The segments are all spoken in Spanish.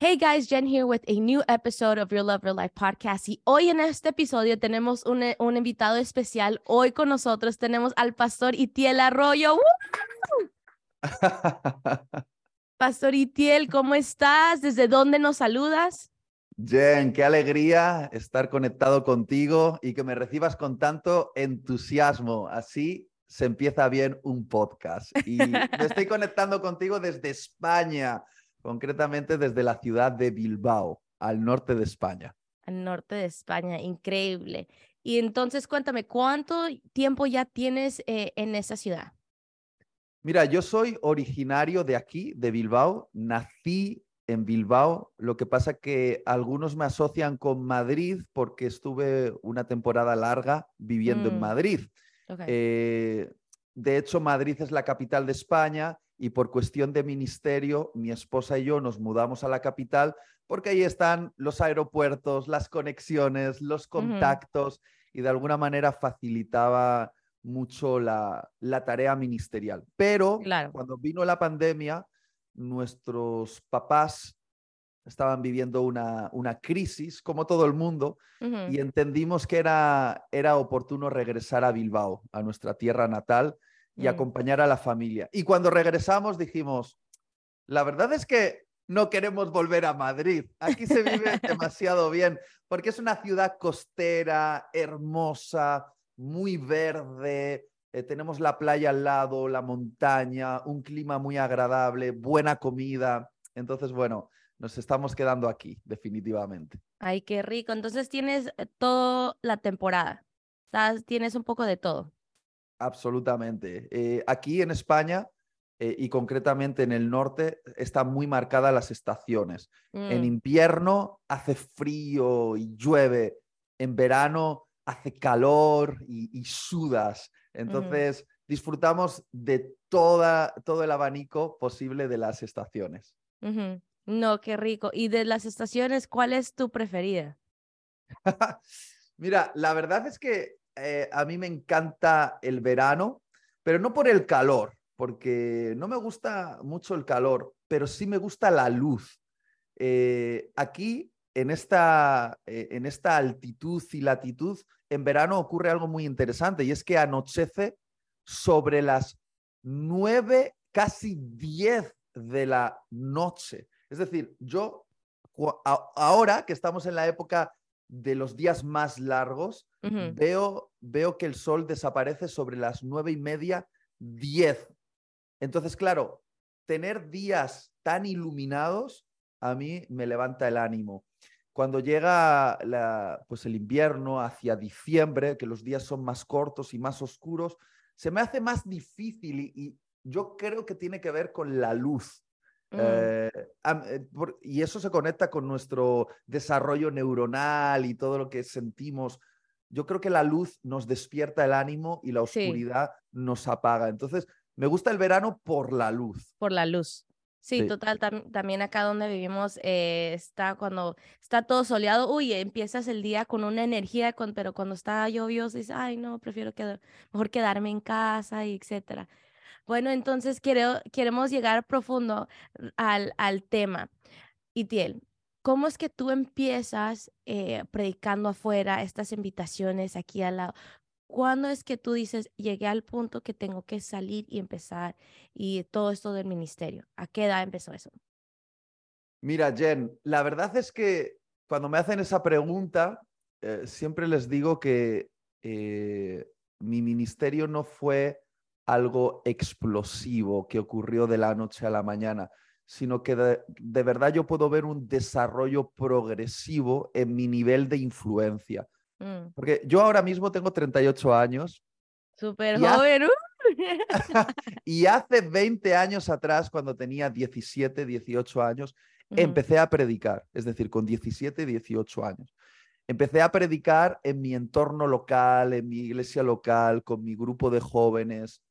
Hey guys, Jen here with a new episode of Your Love Your Life podcast. Y hoy en este episodio tenemos un invitado especial. Hoy con nosotros tenemos al pastor Itiel Arroyo. Pastor Itiel, ¿cómo estás? ¿Desde dónde nos saludas? Jen, qué alegría estar conectado contigo y que me recibas con tanto entusiasmo. Así se empieza bien un podcast. Y me estoy conectando contigo desde España. Concretamente desde la ciudad de Bilbao, al norte de España. Al norte de España, increíble. Y entonces cuéntame, ¿cuánto tiempo ya tienes en esa ciudad? Mira, yo soy originario de aquí, de Bilbao. Nací en Bilbao. Lo que pasa que algunos me asocian con Madrid porque estuve una temporada larga viviendo en Madrid. Okay. De hecho, Madrid es la capital de España. Y por cuestión de ministerio, mi esposa y yo nos mudamos a la capital porque ahí están los aeropuertos, las conexiones, los contactos y de alguna manera facilitaba mucho la tarea ministerial. Pero cuando vino la pandemia, nuestros papás estaban viviendo una crisis, como todo el mundo, y entendimos que era oportuno regresar a Bilbao, a nuestra tierra natal, y acompañar a la familia. Y cuando regresamos dijimos, la verdad es que no queremos volver a Madrid. Aquí se vive demasiado bien, porque es una ciudad costera, hermosa, muy verde. Tenemos la playa al lado, la montaña, un clima muy agradable, buena comida. Entonces, bueno, nos estamos quedando aquí, definitivamente. Ay, qué rico. Entonces tienes toda la temporada. Tienes un poco de todo. Absolutamente. Aquí en España y concretamente en el norte están muy marcadas las estaciones. En invierno hace frío y llueve. En verano hace calor y sudas. Entonces disfrutamos de todo el abanico posible de las estaciones. No, qué rico. Y de las estaciones, ¿cuál es tu preferida? Mira, la verdad es que a mí me encanta el verano, pero no por el calor, porque no me gusta mucho el calor, pero sí me gusta la luz. Aquí, en esta altitud y latitud, en verano ocurre algo muy interesante, y es que anochece sobre las 9, casi 10 de la noche. Es decir, yo, ahora que estamos en la época de los días más largos, veo que el sol desaparece sobre las 9:30, 10. Entonces, claro, tener días tan iluminados a mí me levanta el ánimo. Cuando llega pues el invierno hacia diciembre, que los días son más cortos y más oscuros, se me hace más difícil y yo creo que tiene que ver con la luz. Y eso se conecta con nuestro desarrollo neuronal y todo lo que sentimos. Yo creo que la luz nos despierta el ánimo y la oscuridad nos apaga. Entonces, me gusta el verano por la luz. Por la luz. Sí, total. También acá donde vivimos, cuando está todo soleado, uy, empiezas el día con una energía, pero cuando está lluvioso, dices, ay, no, prefiero mejor quedarme en casa, y etcétera. Bueno, entonces queremos llegar profundo al tema. Itiel, ¿cómo es que tú empiezas predicando afuera estas invitaciones aquí al lado? ¿Cuándo es que tú dices, llegué al punto que tengo que salir y empezar y todo esto del ministerio? ¿A qué edad empezó eso? Mira, Jen, la verdad es que cuando me hacen esa pregunta, siempre les digo que mi ministerio no fue algo explosivo que ocurrió de la noche a la mañana, sino que de verdad yo puedo ver un desarrollo progresivo en mi nivel de influencia. Porque yo ahora mismo tengo 38 años. Súper joven. Y hace 20 años atrás, cuando tenía 17, 18 años, empecé a predicar. Es decir, con 17, 18 años. Empecé a predicar en mi entorno local, en mi iglesia local, con mi grupo de jóvenes.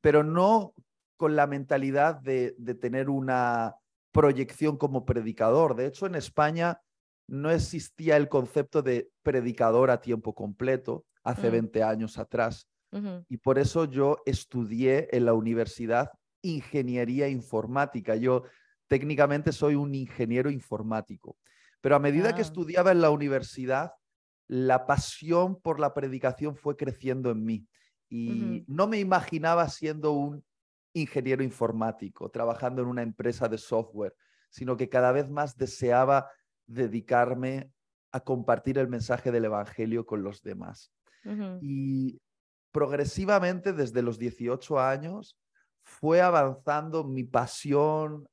Pero no con la mentalidad de tener una proyección como predicador. De hecho, en España no existía el concepto de predicador a tiempo completo hace 20 años atrás. Y por eso yo estudié en la universidad ingeniería informática. Yo técnicamente soy un ingeniero informático. Pero a medida que estudiaba en la universidad, la pasión por la predicación fue creciendo en mí. Y no me imaginaba siendo un ingeniero informático, trabajando en una empresa de software, sino que cada vez más deseaba dedicarme a compartir el mensaje del Evangelio con los demás. Y progresivamente, desde los 18 años, fue avanzando mi pasión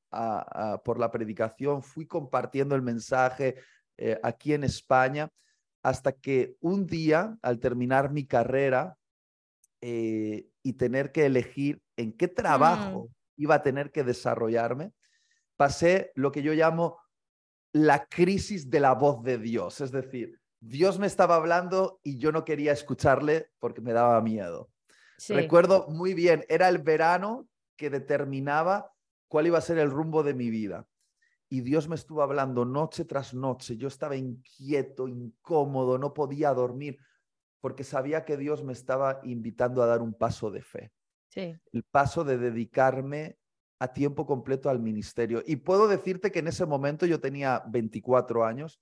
por la predicación, fui compartiendo el mensaje aquí en España, hasta que un día, al terminar mi carrera y tener que elegir en qué trabajo iba a tener que desarrollarme, pasé lo que yo llamo la crisis de la voz de Dios. Es decir, Dios me estaba hablando y yo no quería escucharle porque me daba miedo. Sí. Recuerdo muy bien, era el verano que determinaba cuál iba a ser el rumbo de mi vida. Y Dios me estuvo hablando noche tras noche. Yo estaba inquieto, incómodo, no podía dormir, porque sabía que Dios me estaba invitando a dar un paso de fe. Sí. El paso de dedicarme a tiempo completo al ministerio. Y puedo decirte que en ese momento yo tenía 24 años.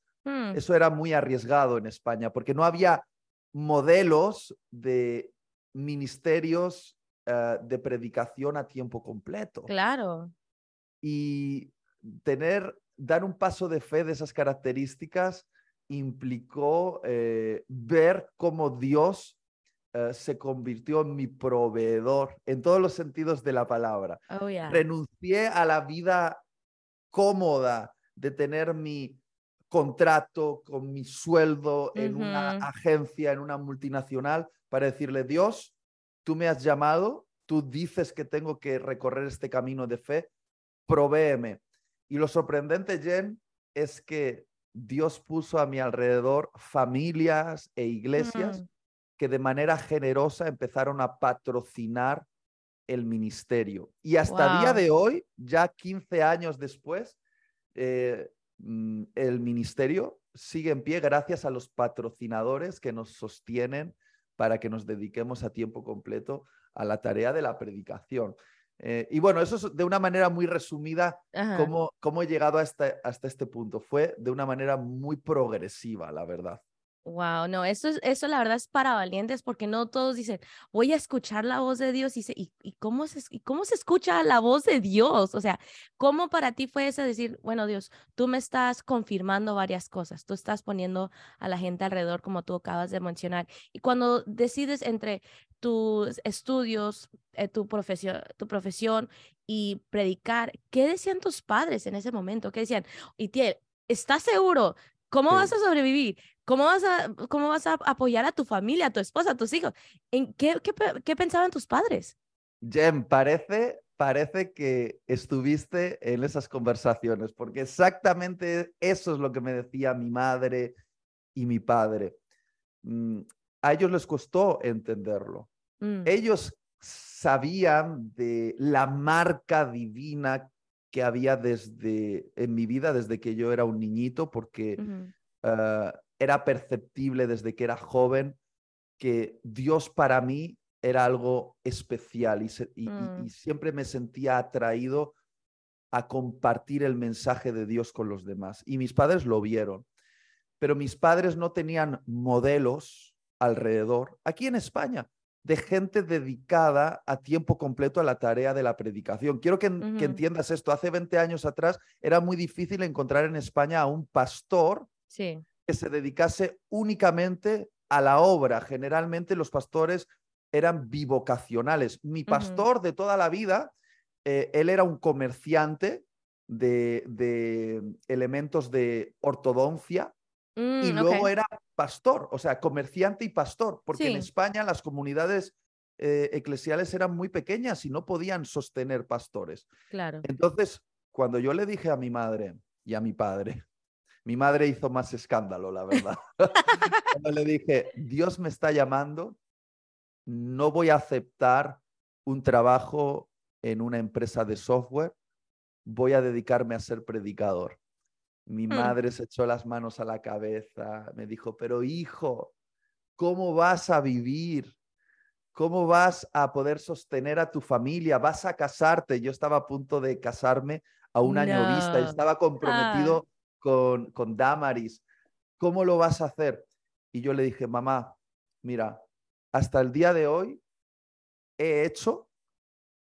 Eso era muy arriesgado en España, porque no había modelos de ministerios de predicación a tiempo completo. Claro. Y dar un paso de fe de esas características implicó ver cómo Dios se convirtió en mi proveedor, en todos los sentidos de la palabra. Oh, yeah. Renuncié a la vida cómoda de tener mi contrato con mi sueldo en una agencia, en una multinacional, para decirle: Dios, tú me has llamado, tú dices que tengo que recorrer este camino de fe, provéeme. Y lo sorprendente, Jen, es que Dios puso a mi alrededor familias e iglesias que de manera generosa empezaron a patrocinar el ministerio. Y hasta día de hoy, ya 15 años después, el ministerio sigue en pie gracias a los patrocinadores que nos sostienen para que nos dediquemos a tiempo completo a la tarea de la predicación. Y bueno, eso es de una manera muy resumida cómo he llegado hasta este punto. Fue de una manera muy progresiva, la verdad. Wow, no, eso la verdad es para valientes, porque no todos dicen: voy a escuchar la voz de Dios. ¿Y cómo se escucha la voz de Dios? O sea, ¿cómo para ti fue eso decir: bueno, Dios, tú me estás confirmando varias cosas, tú estás poniendo a la gente alrededor, como tú acabas de mencionar? Y cuando decides entre tus estudios, tu profesión y predicar, ¿qué decían tus padres en ese momento? ¿Qué decían? Itiel, ¿estás seguro? ¿Cómo vas a sobrevivir? ¿Cómo vas a apoyar a tu familia, a tu esposa, a tus hijos? ¿Qué pensaban tus padres? Jen, parece que estuviste en esas conversaciones, porque exactamente eso es lo que me decía mi madre y mi padre. A ellos les costó entenderlo. Ellos sabían de la marca divina que había en mi vida desde que yo era un niñito, porque... era perceptible desde que era joven que Dios para mí era algo especial y siempre me sentía atraído a compartir el mensaje de Dios con los demás. Y mis padres lo vieron, pero mis padres no tenían modelos alrededor, aquí en España, de gente dedicada a tiempo completo a la tarea de la predicación. Quiero que entiendas esto. Hace 20 años atrás era muy difícil encontrar en España a un pastor que se dedicase únicamente a la obra. Generalmente los pastores eran bivocacionales. Mi pastor de toda la vida, él era un comerciante de elementos de ortodoncia y luego era pastor, o sea, comerciante y pastor, porque en España las comunidades eclesiales eran muy pequeñas y no podían sostener pastores. Claro. Entonces, cuando yo le dije a mi madre y a mi padre... Mi madre hizo más escándalo, la verdad. Cuando le dije: Dios me está llamando, no voy a aceptar un trabajo en una empresa de software, voy a dedicarme a ser predicador. Mi madre se echó las manos a la cabeza, me dijo: pero hijo, ¿cómo vas a vivir? ¿Cómo vas a poder sostener a tu familia? ¿Vas a casarte? Yo estaba a punto de casarme a un año vista. Estaba comprometido con Damaris. ¿Cómo lo vas a hacer? Y yo le dije, mamá, mira, hasta el día de hoy he hecho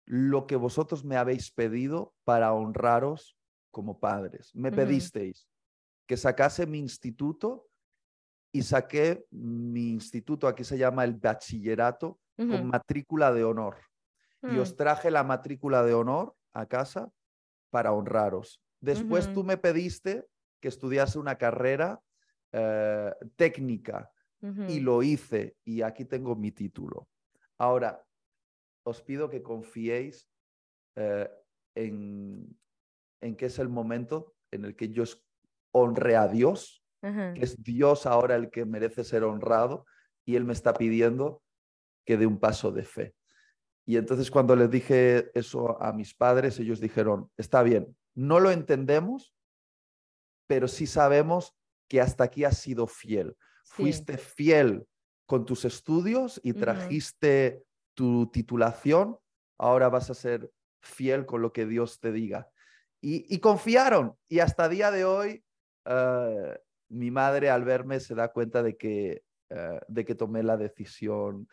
lo que vosotros me habéis pedido para honraros como padres. Me pedisteis que sacase mi instituto y saqué mi instituto, aquí se llama el bachillerato, con matrícula de honor. Y os traje la matrícula de honor a casa para honraros. Después tú me pediste que estudiase una carrera técnica y lo hice y aquí tengo mi título. Ahora, os pido que confiéis en que es el momento en el que yo honré a Dios, que es Dios ahora el que merece ser honrado y Él me está pidiendo que dé un paso de fe. Y entonces cuando les dije eso a mis padres, ellos dijeron, está bien, no lo entendemos, pero sí sabemos que hasta aquí has sido fiel. Sí. Fuiste fiel con tus estudios y trajiste tu titulación, ahora vas a ser fiel con lo que Dios te diga. Y confiaron. Y hasta día de hoy, mi madre al verme se da cuenta de que tomé la decisión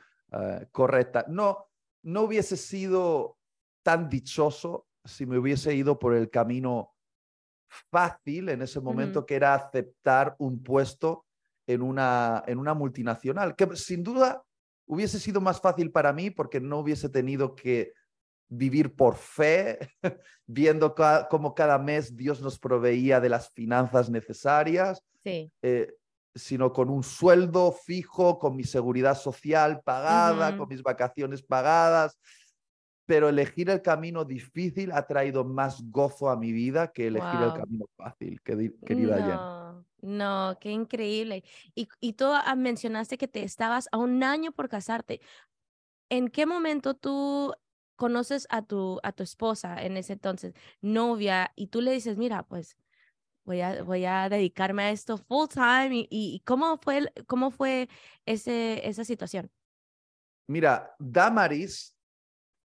correcta. No hubiese sido tan dichoso si me hubiese ido por el camino fácil en ese momento, que era aceptar un puesto en una multinacional, que sin duda hubiese sido más fácil para mí porque no hubiese tenido que vivir por fe, viendo cómo cada mes Dios nos proveía de las finanzas necesarias, sino con un sueldo fijo, con mi seguridad social pagada, con mis vacaciones pagadas. Pero elegir el camino difícil ha traído más gozo a mi vida que elegir el camino fácil, querida Jen. No, qué increíble. Y tú mencionaste que te estabas a un año por casarte. ¿En qué momento tú conoces a tu esposa en ese entonces, novia, y tú le dices, mira, pues voy a dedicarme a esto full time? ¿Y cómo fue esa situación? Mira, Damaris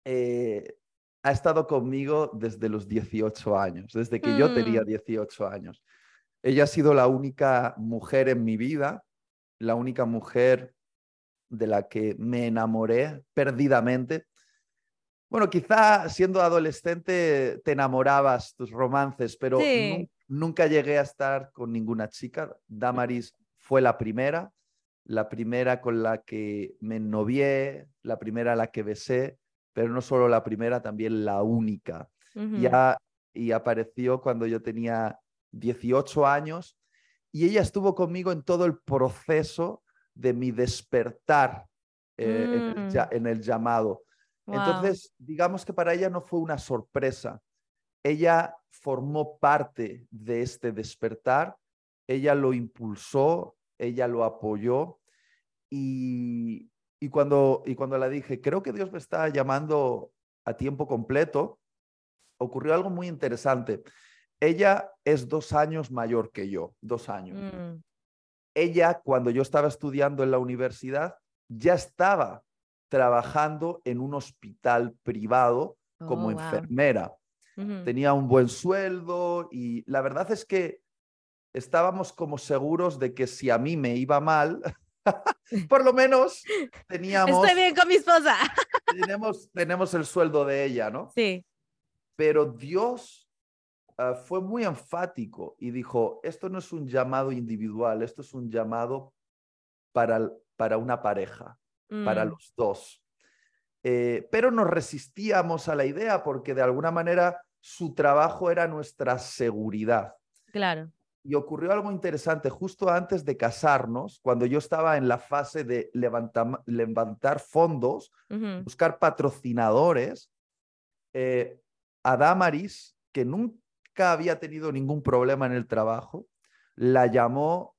ha estado conmigo desde los 18 años, desde que yo tenía 18 años. Ella ha sido la única mujer en mi vida, la única mujer de la que me enamoré perdidamente. Bueno, quizá siendo adolescente te enamorabas, tus romances, pero nunca llegué a estar con ninguna chica. Damaris fue la primera con la que me novié, la primera a la que besé, pero no solo la primera, también la única. Y apareció cuando yo tenía 18 años y ella estuvo conmigo en todo el proceso de mi despertar en el llamado. Entonces, digamos que para ella no fue una sorpresa. Ella formó parte de este despertar, ella lo impulsó, ella lo apoyó. Y cuando le dije, creo que Dios me está llamando a tiempo completo, ocurrió algo muy interesante. Ella es 2 años mayor que yo, 2 años. Ella, cuando yo estaba estudiando en la universidad, ya estaba trabajando en un hospital privado como enfermera. Tenía un buen sueldo y la verdad es que estábamos como seguros de que si a mí me iba mal, por lo menos teníamos... Estoy bien con mi esposa. tenemos el sueldo de ella, ¿no? Sí. Pero Dios fue muy enfático y dijo, esto no es un llamado individual, esto es un llamado para una pareja, para los dos. Pero nos resistíamos a la idea porque de alguna manera su trabajo era nuestra seguridad. Claro. Y ocurrió algo interesante justo antes de casarnos, cuando yo estaba en la fase de levantar fondos, buscar patrocinadores. A Damaris, que nunca había tenido ningún problema en el trabajo, la llamó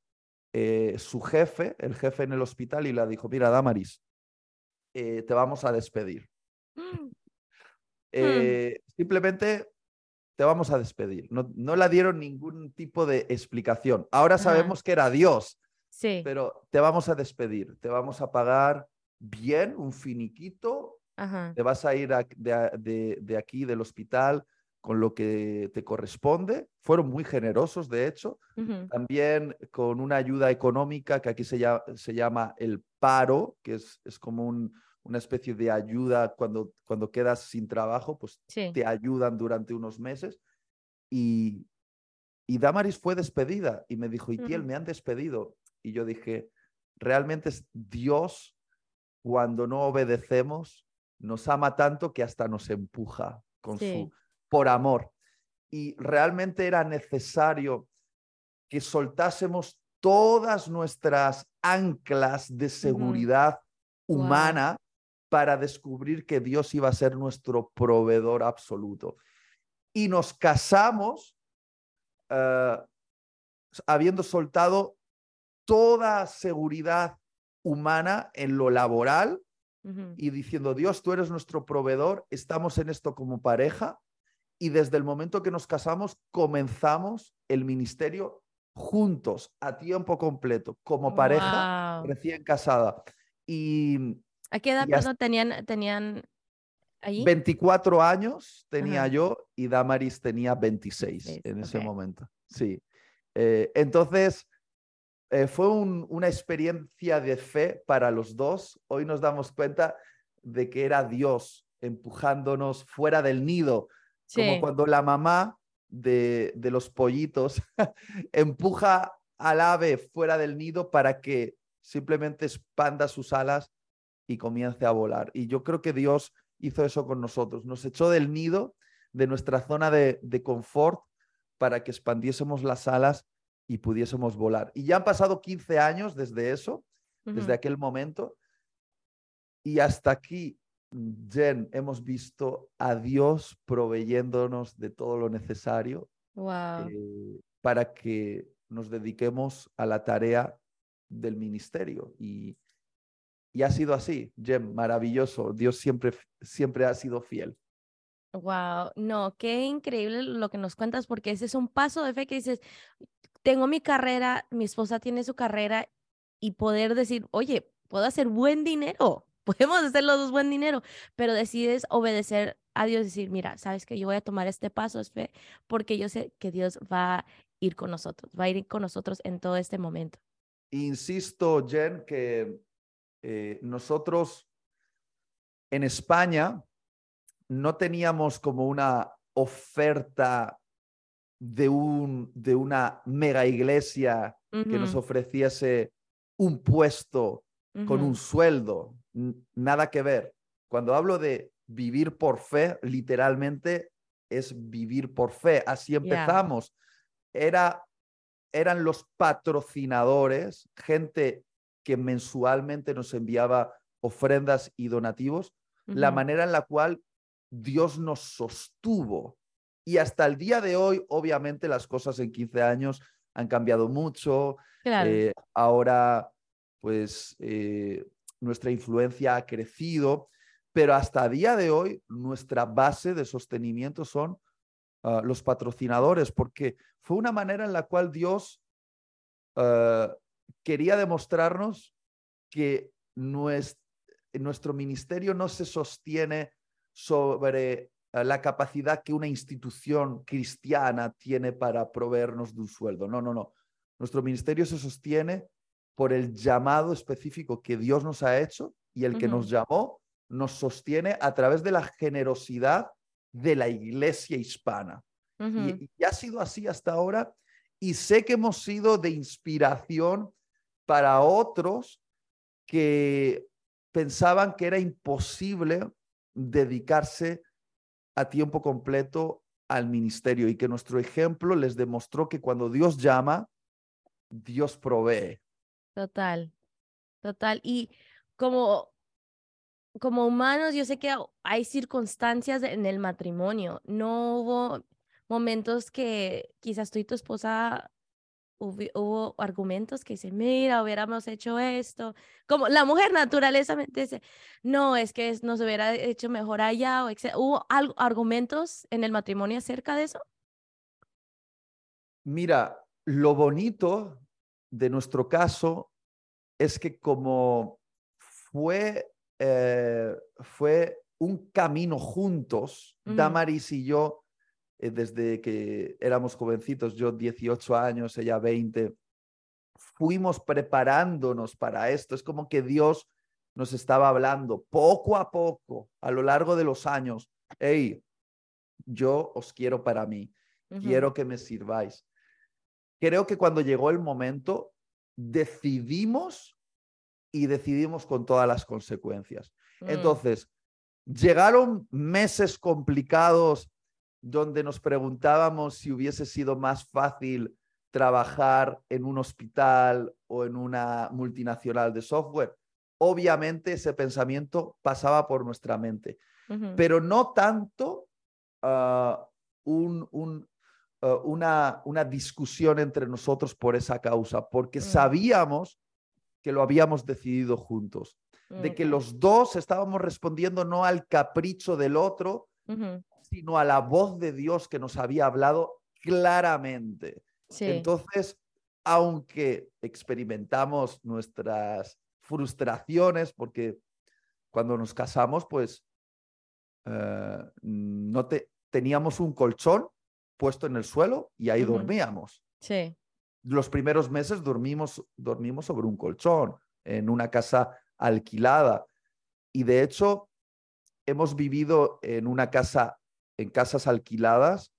su jefe, el jefe en el hospital, y le dijo, mira, Damaris, te vamos a despedir. Simplemente te vamos a despedir. No le dieron ningún tipo de explicación. Ahora sabemos que era Dios, pero te vamos a despedir, te vamos a pagar bien, un finiquito, te vas a ir de aquí, del hospital, con lo que te corresponde. Fueron muy generosos, de hecho. Uh-huh. También con una ayuda económica que aquí se llama el paro, que es como una especie de ayuda cuando quedas sin trabajo, pues sí, te ayudan durante unos meses. Y Damaris fue despedida y me dijo, Itiel, me han despedido. Y yo dije, realmente es Dios, cuando no obedecemos, nos ama tanto que hasta nos empuja con por amor. Y realmente era necesario que soltásemos todas nuestras anclas de seguridad humana para descubrir que Dios iba a ser nuestro proveedor absoluto. Y nos casamos habiendo soltado toda seguridad humana en lo laboral y diciendo, Dios, tú eres nuestro proveedor, estamos en esto como pareja, y desde el momento que nos casamos comenzamos el ministerio juntos, a tiempo completo, como pareja recién casada. Y, ¿a qué edad tenían ¿ahí? 24 años tenía yo y Damaris tenía 26 en ese momento. Sí. Entonces, fue una experiencia de fe para los dos. Hoy nos damos cuenta de que era Dios empujándonos fuera del nido, como cuando la mamá de los pollitos empuja al ave fuera del nido para que simplemente expanda sus alas y comience a volar. Y yo creo que Dios hizo eso con nosotros, nos echó del nido, de nuestra zona de confort, para que expandiésemos las alas y pudiésemos volar. Y ya han pasado 15 años desde eso, desde aquel momento, y hasta aquí, Jen, hemos visto a Dios proveyéndonos de todo lo necesario para que nos dediquemos a la tarea del ministerio. Y ha sido así, Jem, maravilloso. Dios siempre ha sido fiel. Wow, no, qué increíble lo que nos cuentas, porque ese es un paso de fe que dices, tengo mi carrera, mi esposa tiene su carrera, y poder decir, oye, puedo hacer buen dinero, podemos hacer los dos buen dinero, pero decides obedecer a Dios, decir, mira, sabes que yo voy a tomar este paso de fe, porque yo sé que Dios va a ir con nosotros, en todo este momento. Insisto, Jen, que nosotros en España no teníamos como una oferta de una mega iglesia que nos ofreciese un puesto con un sueldo, nada que ver. Cuando hablo de vivir por fe, literalmente es vivir por fe, así empezamos. Eran los patrocinadores, gente que mensualmente nos enviaba ofrendas y donativos, la manera en la cual Dios nos sostuvo. Y hasta el día de hoy, obviamente, las cosas en 15 años han cambiado mucho. Claro. Ahora, pues, nuestra influencia ha crecido, pero hasta el día de hoy, nuestra base de sostenimiento son los patrocinadores, porque fue una manera en la cual Dios... quería demostrarnos que nuestro ministerio no se sostiene sobre la capacidad que una institución cristiana tiene para proveernos de un sueldo. No, no, no. Nuestro ministerio se sostiene por el llamado específico que Dios nos ha hecho, y el que nos llamó nos sostiene a través de la generosidad de la iglesia hispana. Y ha sido así hasta ahora, y sé que hemos sido de inspiración para otros que pensaban que era imposible dedicarse a tiempo completo al ministerio, y que nuestro ejemplo les demostró que cuando Dios llama, Dios provee. Total, total. Y como humanos, yo sé que hay circunstancias en el matrimonio. No hubo momentos que quizás tú y tu esposa hubo argumentos que dicen, mira, hubiéramos hecho esto. Como la mujer naturalmente dice, no, es que nos hubiera hecho mejor allá. ¿Hubo argumentos en el matrimonio acerca de eso? Mira, lo bonito de nuestro caso es que como fue un camino juntos, Damaris y yo desde que éramos jovencitos, yo 18 años, ella 20, fuimos preparándonos para esto. Es como que Dios nos estaba hablando poco a poco, a lo largo de los años. Hey, yo os quiero para mí, quiero que me sirváis. Creo que cuando llegó el momento, decidimos con todas las consecuencias. Entonces, llegaron meses complicados donde nos preguntábamos si hubiese sido más fácil trabajar en un hospital o en una multinacional de software. Obviamente ese pensamiento pasaba por nuestra mente, pero no tanto una discusión entre nosotros por esa causa, porque sabíamos que lo habíamos decidido juntos, de que los dos estábamos respondiendo no al capricho del otro, sino a la voz de Dios que nos había hablado claramente. Sí. Entonces, aunque experimentamos nuestras frustraciones, porque cuando nos casamos, pues teníamos un colchón puesto en el suelo y ahí dormíamos. Sí. Los primeros meses dormimos sobre un colchón, en una casa alquilada. Y de hecho, hemos vivido en una casa, en casas alquiladas,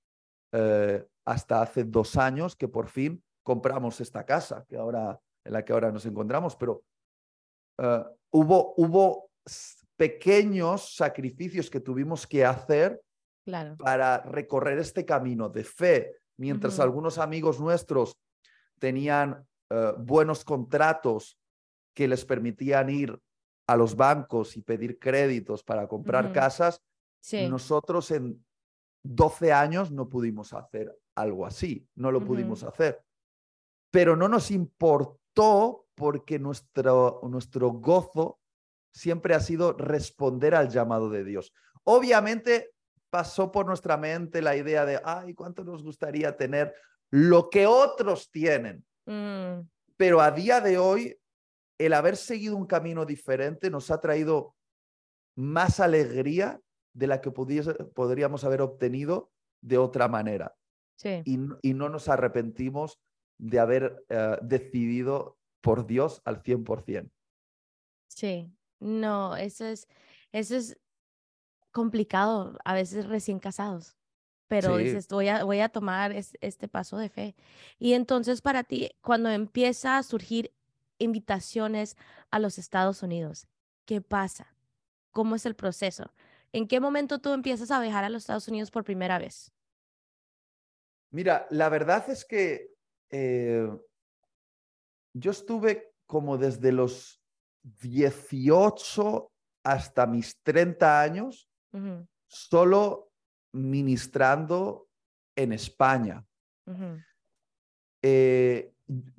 hasta hace 2 años que por fin compramos esta casa que ahora, en la que ahora nos encontramos. Pero hubo pequeños sacrificios que tuvimos que hacer para recorrer este camino de fe. Mientras algunos amigos nuestros tenían buenos contratos que les permitían ir a los bancos y pedir créditos para comprar casas, nosotros en 12 años no pudimos hacer algo así, no lo pudimos hacer. Pero no nos importó porque nuestro gozo siempre ha sido responder al llamado de Dios. Obviamente pasó por nuestra mente la idea de, ay, cuánto nos gustaría tener lo que otros tienen. Pero a día de hoy, el haber seguido un camino diferente nos ha traído más alegría de la que podríamos haber obtenido de otra manera. Sí. Y no nos arrepentimos de haber decidido por Dios al 100%. Sí, no, eso es complicado, a veces recién casados, pero dices, voy a tomar este paso de fe. Y entonces para ti, cuando empieza a surgir invitaciones a los Estados Unidos, ¿qué pasa? ¿Cómo es el proceso? ¿En qué momento tú empiezas a viajar a los Estados Unidos por primera vez? Mira, la verdad es que yo estuve como desde los 18 hasta mis 30 años solo ministrando en España.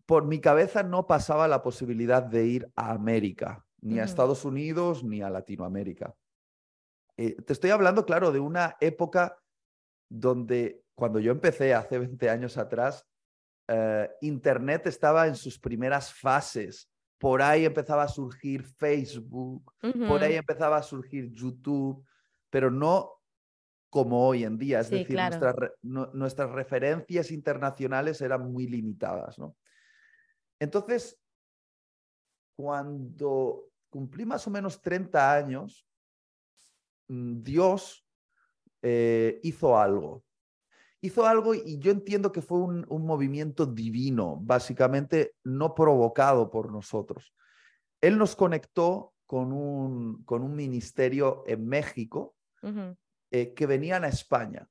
Por mi cabeza no pasaba la posibilidad de ir a América, ni a Estados Unidos, ni a Latinoamérica. Te estoy hablando, claro, de una época donde cuando yo empecé hace 20 años atrás, Internet estaba en sus primeras fases. Por ahí empezaba a surgir Facebook, por ahí empezaba a surgir YouTube, pero no como hoy en día. Es decir, nuestras referencias internacionales eran muy limitadas, ¿no? Entonces, cuando cumplí más o menos 30 años, Dios hizo algo. Hizo algo y yo entiendo que fue un movimiento divino, básicamente no provocado por nosotros. Él nos conectó con un ministerio en México que venían a España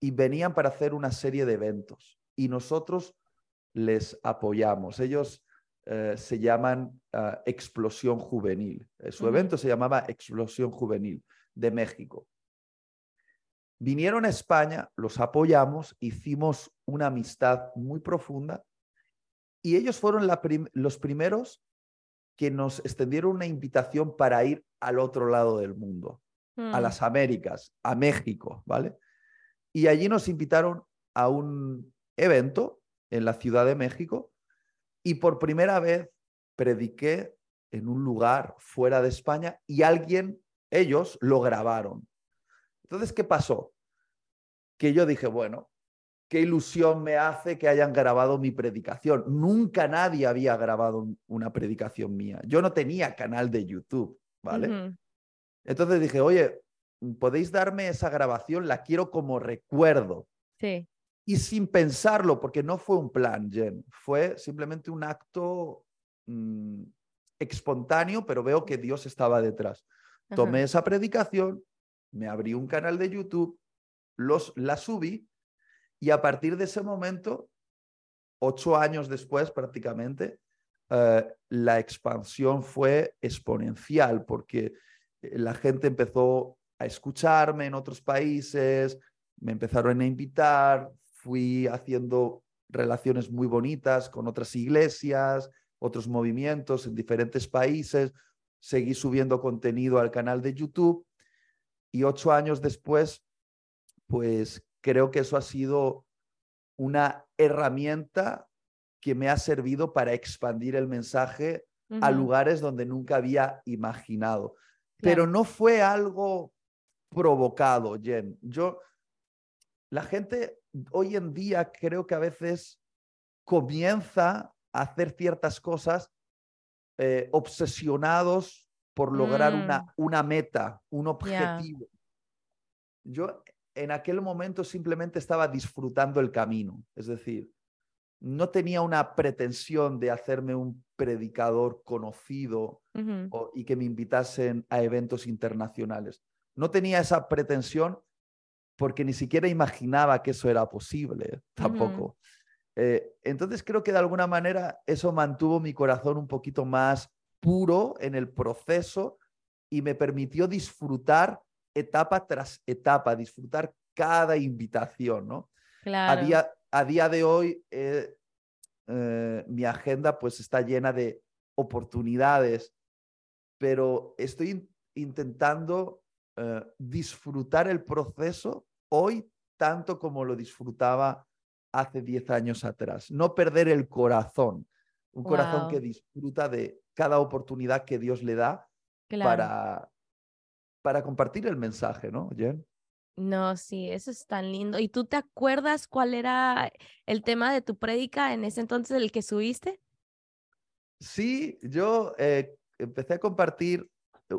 y venían para hacer una serie de eventos y nosotros les apoyamos. Ellos se llaman Explosión Juvenil. Su evento se llamaba Explosión Juvenil de México. Vinieron a España, los apoyamos, hicimos una amistad muy profunda y ellos fueron los primeros que nos extendieron una invitación para ir al otro lado del mundo, a las Américas, a México, ¿vale? Y allí nos invitaron a un evento en la Ciudad de México y por primera vez prediqué en un lugar fuera de España y ellos lo grabaron. Entonces, ¿qué pasó? que yo dije, bueno, qué ilusión me hace que hayan grabado mi predicación. Nunca nadie había grabado una predicación mía. Yo no tenía canal de YouTube, ¿vale? Uh-huh. Entonces dije, oye, ¿podéis darme esa grabación? La quiero como recuerdo. Sí. Y sin pensarlo, porque no fue un plan, Jen. Fue simplemente un acto espontáneo, pero veo que Dios estaba detrás. Ajá. Tomé esa predicación, me abrí un canal de YouTube, la subí, y a partir de ese momento, 8 años después prácticamente, la expansión fue exponencial, porque la gente empezó a escucharme en otros países, me empezaron a invitar, fui haciendo relaciones muy bonitas con otras iglesias, otros movimientos en diferentes países, seguí subiendo contenido al canal de YouTube y 8 años después, pues creo que eso ha sido una herramienta que me ha servido para expandir el mensaje Uh-huh. a lugares donde nunca había imaginado. Claro. Pero no fue algo provocado, Jen. La gente hoy en día creo que a veces comienza a hacer ciertas cosas obsesionados por lograr una meta, un objetivo. Yeah. Yo en aquel momento simplemente estaba disfrutando el camino. Es decir, no tenía una pretensión de hacerme un predicador conocido uh-huh. Y que me invitasen a eventos internacionales. No tenía esa pretensión, porque ni siquiera imaginaba que eso era posible, tampoco. Uh-huh. Entonces creo que de alguna manera eso mantuvo mi corazón un poquito más puro en el proceso y me permitió disfrutar etapa tras etapa, disfrutar cada invitación, ¿no? Claro. A día de hoy mi agenda pues está llena de oportunidades, pero estoy intentando... disfrutar el proceso hoy tanto como lo disfrutaba hace 10 años atrás. No perder el corazón, un wow. corazón que disfruta de cada oportunidad que Dios le da claro. para compartir el mensaje, ¿no, Jen? No, sí, eso es tan lindo. ¿Y tú te acuerdas cuál era el tema de tu prédica en ese entonces, el que subiste? Sí, yo empecé a compartir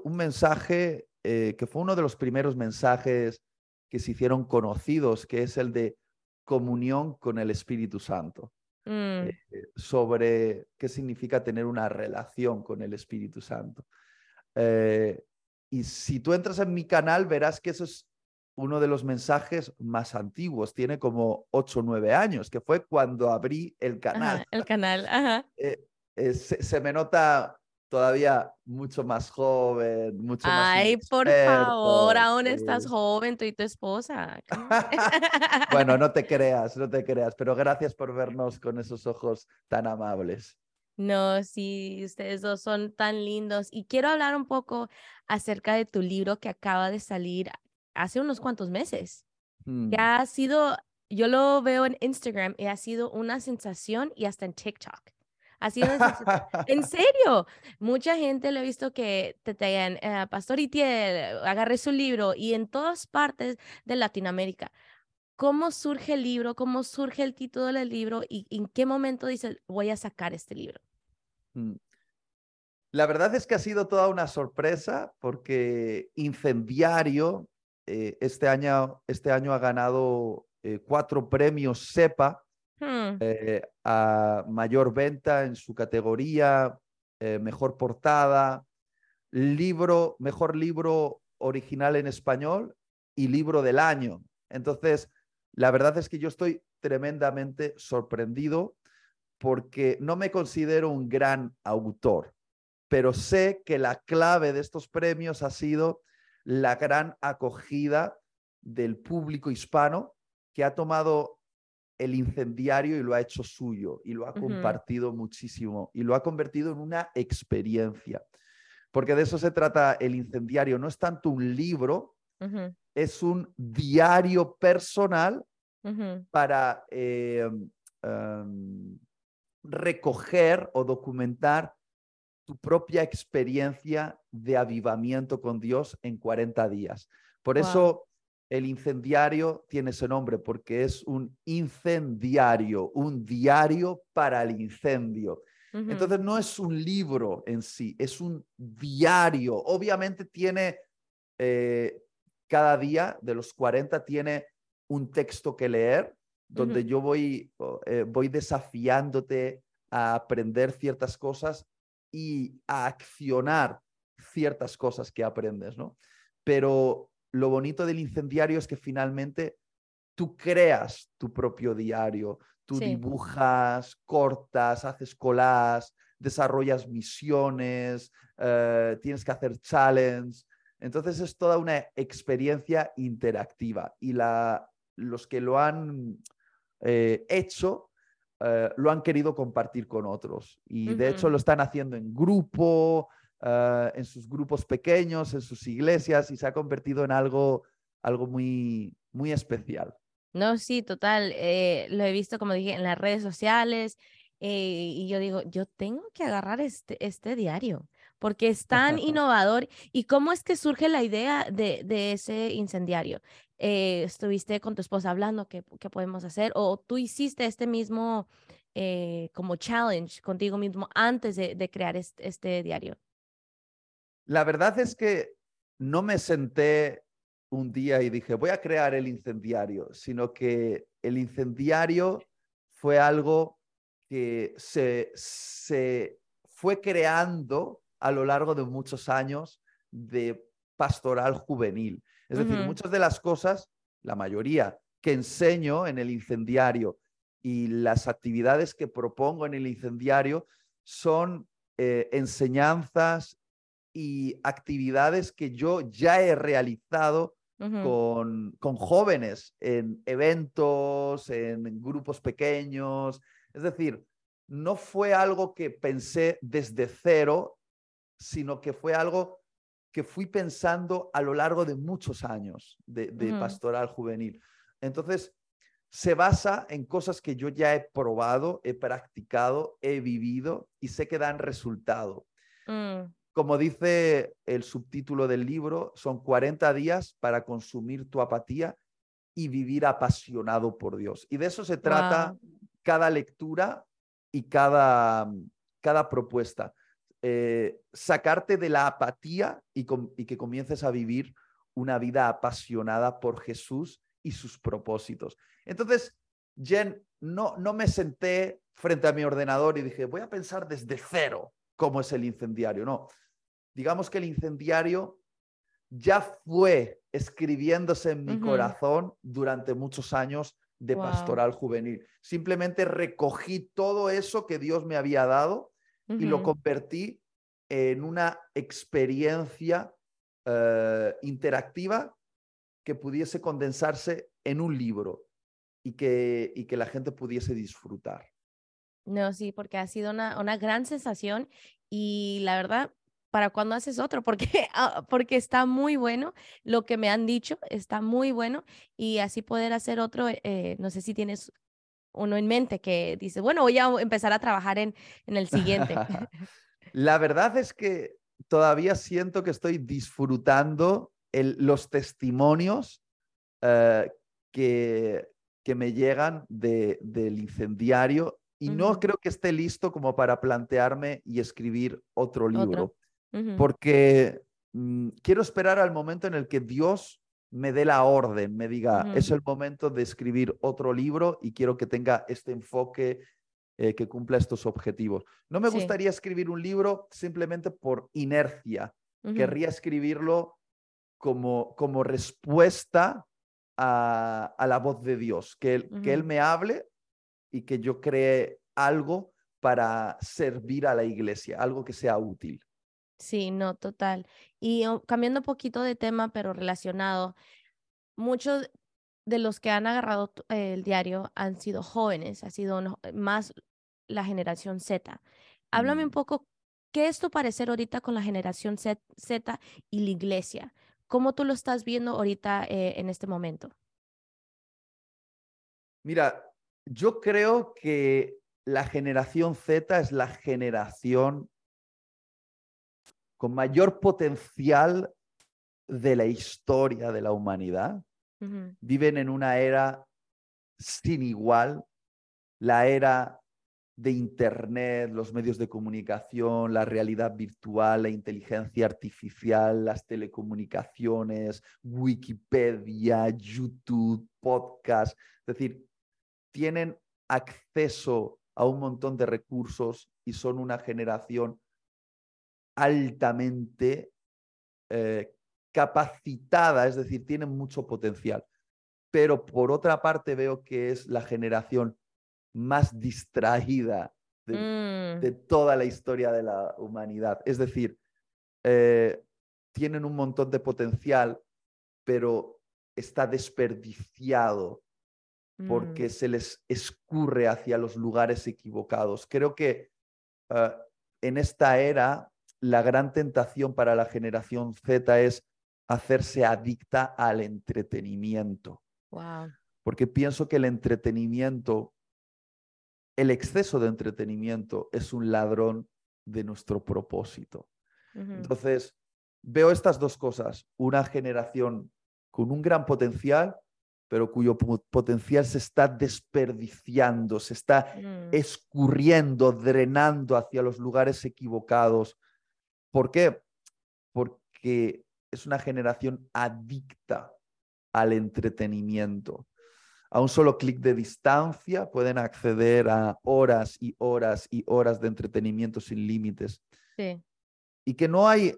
un mensaje que fue uno de los primeros mensajes que se hicieron conocidos, que es el de comunión con el Espíritu Santo, sobre qué significa tener una relación con el Espíritu Santo. Y si tú entras en mi canal, verás que eso es uno de los mensajes más antiguos, tiene como 8 o 9 años, que fue cuando abrí el canal. Ajá, el canal, ajá. Se me nota... todavía mucho más joven, mucho más inexperto. Ay, por favor, aún estás joven tú y tu esposa. Bueno, no te creas, pero gracias por vernos con esos ojos tan amables. No, sí, ustedes dos son tan lindos. Y quiero hablar un poco acerca de tu libro que acaba de salir hace unos cuantos meses. Ya ha sido, yo lo veo en Instagram, y ha sido una sensación y hasta en TikTok. Así es, en serio, mucha gente lo he visto que te traigan, Pastor Itiel, agarré su libro, y en todas partes de Latinoamérica. ¿Cómo surge el libro? ¿Cómo surge el título del libro? ¿Y en qué momento dices, voy a sacar este libro? La verdad es que ha sido toda una sorpresa, porque Incendiario este año ha ganado 4 premios SEPA, a mayor venta en su categoría, mejor portada, mejor libro original en español y libro del año. Entonces, la verdad es que yo estoy tremendamente sorprendido porque no me considero un gran autor, pero sé que la clave de estos premios ha sido la gran acogida del público hispano que ha tomado el Incendiario y lo ha hecho suyo y lo ha compartido muchísimo y lo ha convertido en una experiencia, porque de eso se trata el Incendiario. No es tanto un libro, es un diario personal para recoger o documentar tu propia experiencia de avivamiento con Dios en 40 días. Por eso El incendiario tiene ese nombre porque es un incendiario, un diario para el incendio. Uh-huh. Entonces no es un libro en sí, es un diario. Obviamente tiene, cada día de los 40 tiene un texto que leer, donde yo voy desafiándote a aprender ciertas cosas y a accionar ciertas cosas que aprendes, ¿no? Pero lo bonito del incendiario es que finalmente tú creas tu propio diario, tú dibujas, cortas, haces collages, desarrollas misiones, tienes que hacer challenge. Entonces es toda una experiencia interactiva y los que lo han hecho lo han querido compartir con otros y de hecho lo están haciendo en grupo, en sus grupos pequeños, en sus iglesias, y se ha convertido en algo muy, muy especial. No, sí, total. Lo he visto, como dije, en las redes sociales y yo digo, yo tengo que agarrar este diario porque es tan innovador. ¿Y cómo es que surge la idea de ese incendiario? ¿Estuviste con tu esposa hablando qué podemos hacer? ¿O tú hiciste este mismo como challenge contigo mismo antes de crear este diario? La verdad es que no me senté un día y dije, voy a crear el incendiario, sino que el incendiario fue algo que se fue creando a lo largo de muchos años de pastoral juvenil. Es decir, muchas de las cosas, la mayoría, que enseño en el incendiario y las actividades que propongo en el incendiario son enseñanzas y actividades que yo ya he realizado con jóvenes en eventos, en grupos pequeños. Es decir, no fue algo que pensé desde cero, sino que fue algo que fui pensando a lo largo de muchos años de pastoral juvenil. Entonces, se basa en cosas que yo ya he probado, he practicado, he vivido y sé que dan resultado. Como dice el subtítulo del libro, son 40 días para consumir tu apatía y vivir apasionado por Dios. Y de eso se trata cada lectura y cada propuesta. Sacarte de la apatía y que comiences a vivir una vida apasionada por Jesús y sus propósitos. Entonces, Jen, no me senté frente a mi ordenador y dije, voy a pensar desde cero cómo es el incendiario. No. Digamos que el incendiario ya fue escribiéndose en mi corazón durante muchos años de pastoral juvenil. Simplemente recogí todo eso que Dios me había dado y lo convertí en una experiencia interactiva que pudiese condensarse en un libro y que la gente pudiese disfrutar. No, sí, porque ha sido una gran sensación y la verdad, ¿para cuándo haces otro? Porque está muy bueno, lo que me han dicho está muy bueno y así poder hacer otro, no sé si tienes uno en mente que dice, bueno, voy a empezar a trabajar en el siguiente. La verdad es que todavía siento que estoy disfrutando los testimonios que me llegan del incendiario. Y no creo que esté listo como para plantearme y escribir otro libro, porque quiero esperar al momento en el que Dios me dé la orden, me diga, es el momento de escribir otro libro y quiero que tenga este enfoque que cumpla estos objetivos. No me gustaría escribir un libro simplemente por inercia. Querría escribirlo como respuesta a la voz de Dios, que Él me hable y que yo cree algo para servir a la iglesia, algo que sea útil. Sí, no, total. Y cambiando un poquito de tema, pero relacionado, muchos de los que han agarrado el diario han sido jóvenes, ha sido más la generación Z. Háblame un poco, ¿qué es tu parecer ahorita con la generación Z y la iglesia? ¿Cómo tú lo estás viendo ahorita en este momento? Mira, yo creo que la generación Z es la generación con mayor potencial de la historia de la humanidad Viven en una era sin igual, la era de Internet, los medios de comunicación, la realidad virtual, la inteligencia artificial, las telecomunicaciones, Wikipedia, YouTube, podcast. Es decir, tienen acceso a un montón de recursos y son una generación altamente capacitada, es decir, tienen mucho potencial. Pero por otra parte veo que es la generación más distraída de toda la historia de la humanidad. Es decir, tienen un montón de potencial, pero está desperdiciado porque se les escurre hacia los lugares equivocados. Creo que en esta era la gran tentación para la generación Z es hacerse adicta al entretenimiento. Wow. Porque pienso que el entretenimiento... el exceso de entretenimiento es un ladrón de nuestro propósito. Entonces, veo estas dos cosas. Una generación con un gran potencial, pero cuyo potencial se está desperdiciando, se está escurriendo, drenando hacia los lugares equivocados. ¿Por qué? Porque es una generación adicta al entretenimiento. A un solo clic de distancia pueden acceder a horas y horas y horas de entretenimiento sin límites. Sí. Y que no es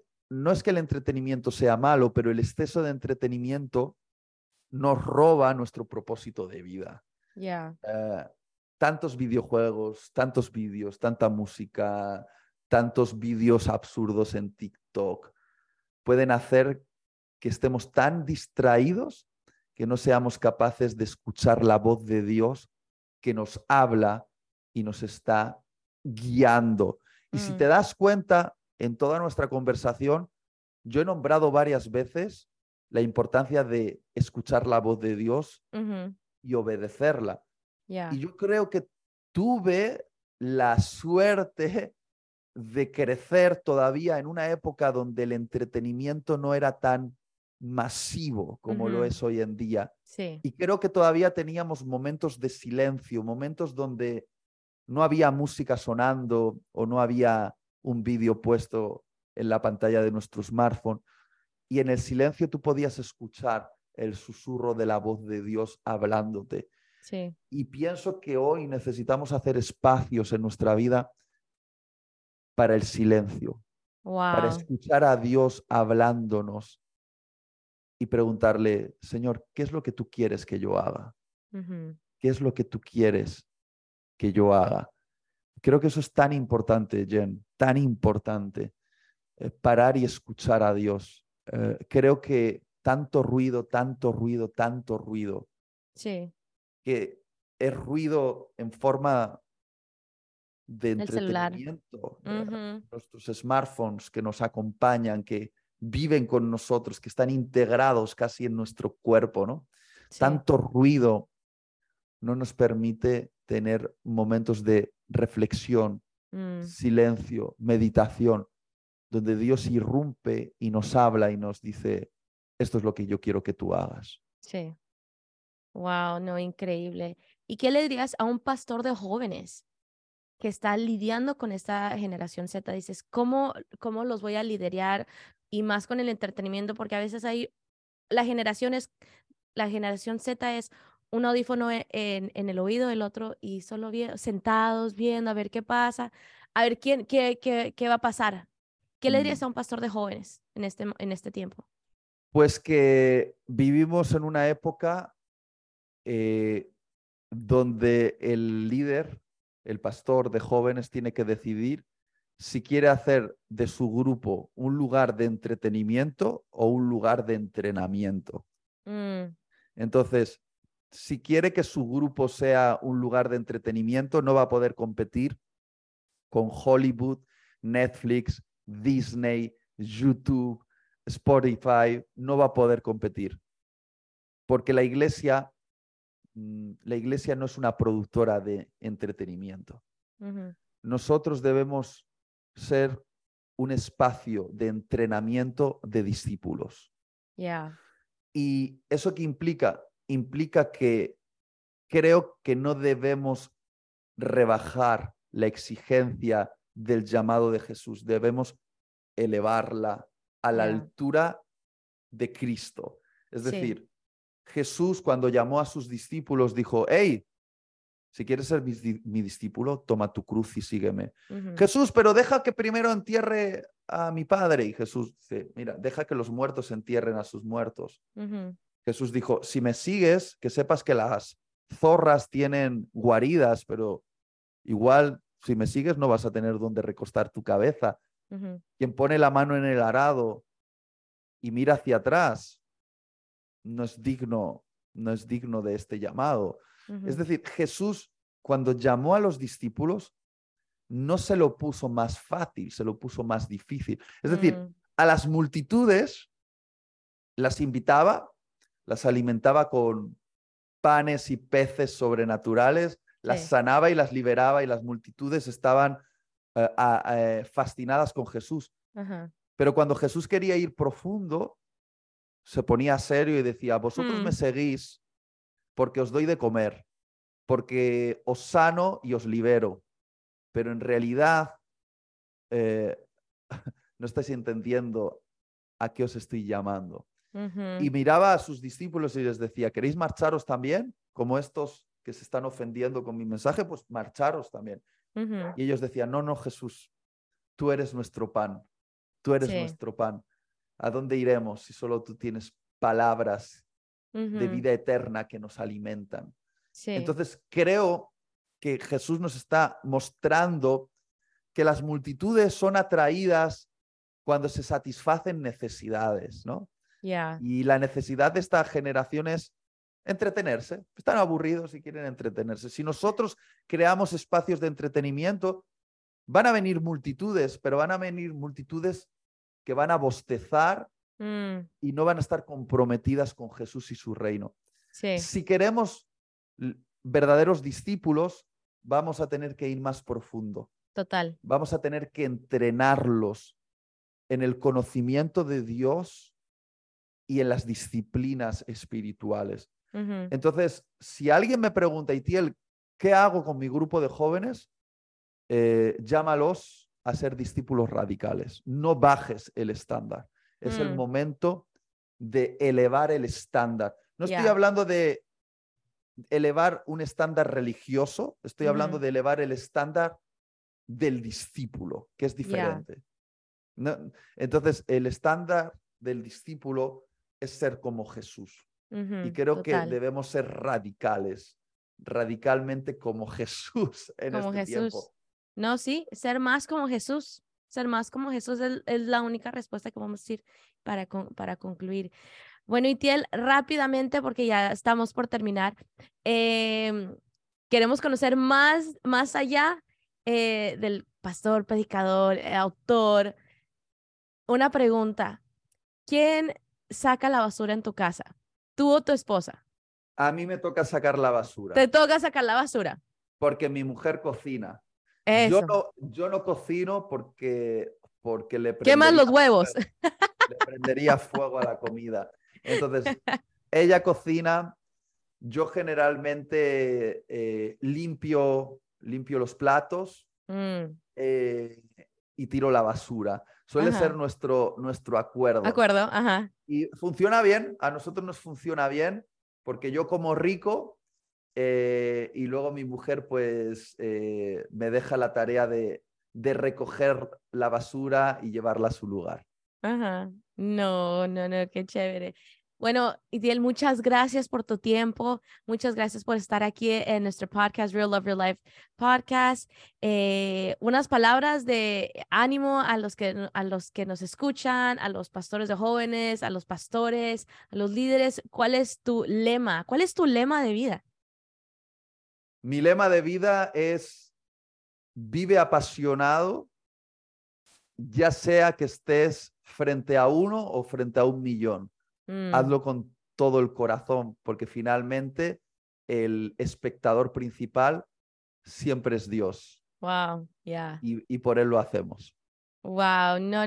que el entretenimiento sea malo, pero el exceso de entretenimiento nos roba nuestro propósito de vida. Yeah. Tantos videojuegos, tantos vídeos, tanta música, tantos vídeos absurdos en TikTok pueden hacer que estemos tan distraídos que no seamos capaces de escuchar la voz de Dios que nos habla y nos está guiando. Y si te das cuenta, en toda nuestra conversación, yo he nombrado varias veces la importancia de escuchar la voz de Dios y obedecerla. Yeah. Y yo creo que tuve la suerte de crecer todavía en una época donde el entretenimiento no era tan masivo como lo es hoy en día. Sí. Y creo que todavía teníamos momentos de silencio, momentos donde no había música sonando o no había un vídeo puesto en la pantalla de nuestro smartphone. Y en el silencio tú podías escuchar el susurro de la voz de Dios hablándote. Sí. Y pienso que hoy necesitamos hacer espacios en nuestra vida para el silencio, para escuchar a Dios hablándonos y preguntarle, Señor, ¿qué es lo que tú quieres que yo haga? ¿Qué es lo que tú quieres que yo haga? Creo que eso es tan importante, Jen, tan importante, parar y escuchar a Dios. Creo que tanto ruido, sí, que es ruido en forma de entretenimiento, nuestros smartphones que nos acompañan, que viven con nosotros, que están integrados casi en nuestro cuerpo, ¿no? Sí. Tanto ruido no nos permite tener momentos de reflexión, silencio, meditación, donde Dios irrumpe y nos habla y nos dice, esto es lo que yo quiero que tú hagas. Sí. Wow, no, increíble. ¿Y qué le dirías a un pastor de jóvenes que está lidiando con esta generación Z? Dices, ¿cómo los voy a liderar? Y más con el entretenimiento, porque a veces hay... la generación Z es un audífono en el oído del otro y solo sentados viendo a ver qué pasa, a ver qué va a pasar. ¿Qué le dirías a un pastor de jóvenes en este tiempo? Pues que vivimos en una época donde el líder, el pastor de jóvenes, tiene que decidir si quiere hacer de su grupo un lugar de entretenimiento o un lugar de entrenamiento. Entonces, si quiere que su grupo sea un lugar de entretenimiento, no va a poder competir con Hollywood, Netflix, Disney, YouTube, Spotify. No va a poder competir. Porque la iglesia no es una productora de entretenimiento. Nosotros debemos ser un espacio de entrenamiento de discípulos. Yeah. Y eso que implica, implica que creo que no debemos rebajar la exigencia del llamado de Jesús, debemos elevarla a la altura de Cristo. Es decir, Jesús, cuando llamó a sus discípulos, dijo, hey, si quieres ser mi discípulo, toma tu cruz y sígueme. Jesús, pero deja que primero entierre a mi padre. Y Jesús dice, mira, deja que los muertos entierren a sus muertos. Jesús dijo, si me sigues, que sepas que las zorras tienen guaridas, pero igual si me sigues no vas a tener donde recostar tu cabeza. Quien pone la mano en el arado y mira hacia atrás no es digno de este llamado. Es decir, Jesús, cuando llamó a los discípulos, no se lo puso más fácil, se lo puso más difícil. Es decir, a las multitudes las invitaba, las alimentaba con panes y peces sobrenaturales, las sanaba y las liberaba, y las multitudes estaban fascinadas con Jesús. Pero cuando Jesús quería ir profundo, se ponía serio y decía, vosotros me seguís porque os doy de comer, porque os sano y os libero. Pero en realidad no estáis entendiendo a qué os estoy llamando. Y miraba a sus discípulos y les decía, ¿queréis marcharos también? Como estos que se están ofendiendo con mi mensaje, pues marcharos también. Y ellos decían, no, no, Jesús, tú eres nuestro pan. Tú eres nuestro pan. ¿A dónde iremos si solo tú tienes palabras de vida eterna que nos alimentan? Entonces creo que Jesús nos está mostrando que las multitudes son atraídas cuando se satisfacen necesidades, ¿no? Y la necesidad de esta generación es entretenerse. Están aburridos y quieren entretenerse. Si nosotros creamos espacios de entretenimiento, van a venir multitudes, pero van a venir multitudes que van a bostezar y no van a estar comprometidas con Jesús y su reino. Si queremos verdaderos discípulos, vamos a tener que ir más profundo. Total. Vamos a tener que entrenarlos en el conocimiento de Dios y en las disciplinas espirituales. Entonces, si alguien me pregunta, Itiel, ¿qué hago con mi grupo de jóvenes? Llámalos a ser discípulos radicales. No bajes el estándar. Es el momento de elevar el estándar. No estoy hablando de elevar un estándar religioso, estoy hablando de elevar el estándar del discípulo, que es diferente. ¿No? Entonces, el estándar del discípulo es ser como Jesús. Y creo que debemos ser radicales, radicalmente como Jesús en este tiempo. No, sí, ser más como Jesús. Ser más como Jesús es la única respuesta que vamos a decir para concluir. Bueno, Itiel, rápidamente, porque ya estamos por terminar, queremos conocer más allá del pastor, predicador, autor. Una pregunta, ¿quién saca la basura en tu casa? ¿Tú o tu esposa? A mí me toca sacar la basura. ¿Te toca sacar la basura? Porque mi mujer cocina. Yo no cocino porque le prendería queman los huevos. Le prendería fuego a la comida. Entonces, ella cocina. Yo generalmente limpio los platos y tiro la basura. Suele ser nuestro acuerdo. Y funciona bien. A nosotros nos funciona bien porque yo como rico... y luego mi mujer pues me deja la tarea de recoger la basura y llevarla a su lugar. No, qué chévere. Bueno, Itiel, muchas gracias por tu tiempo, muchas gracias por estar aquí en nuestro podcast, Real Love Your Life Podcast. Unas palabras de ánimo a los que nos escuchan, a los pastores de jóvenes, a los pastores, a los líderes. ¿Cuál es tu lema? ¿Cuál es tu lema de vida? Mi lema de vida es vive apasionado, ya sea que estés frente a uno o frente a 1,000,000. Hazlo con todo el corazón, porque finalmente el espectador principal siempre es Dios. Wow, yeah. Y por él lo hacemos. Wow, no.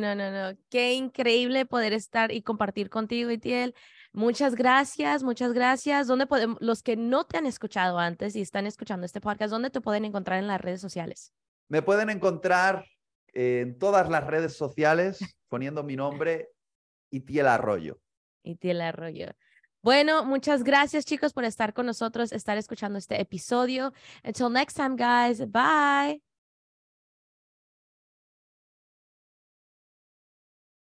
Qué increíble poder estar y compartir contigo, Itiel. Muchas gracias. ¿Dónde podemos, los que no te han escuchado antes y están escuchando este podcast, dónde te pueden encontrar en las redes sociales? Me pueden encontrar en todas las redes sociales poniendo mi nombre, Itiel Arroyo. Itiel Arroyo. Bueno, muchas gracias, chicos, por estar con nosotros, estar escuchando este episodio. Until next time, guys. Bye.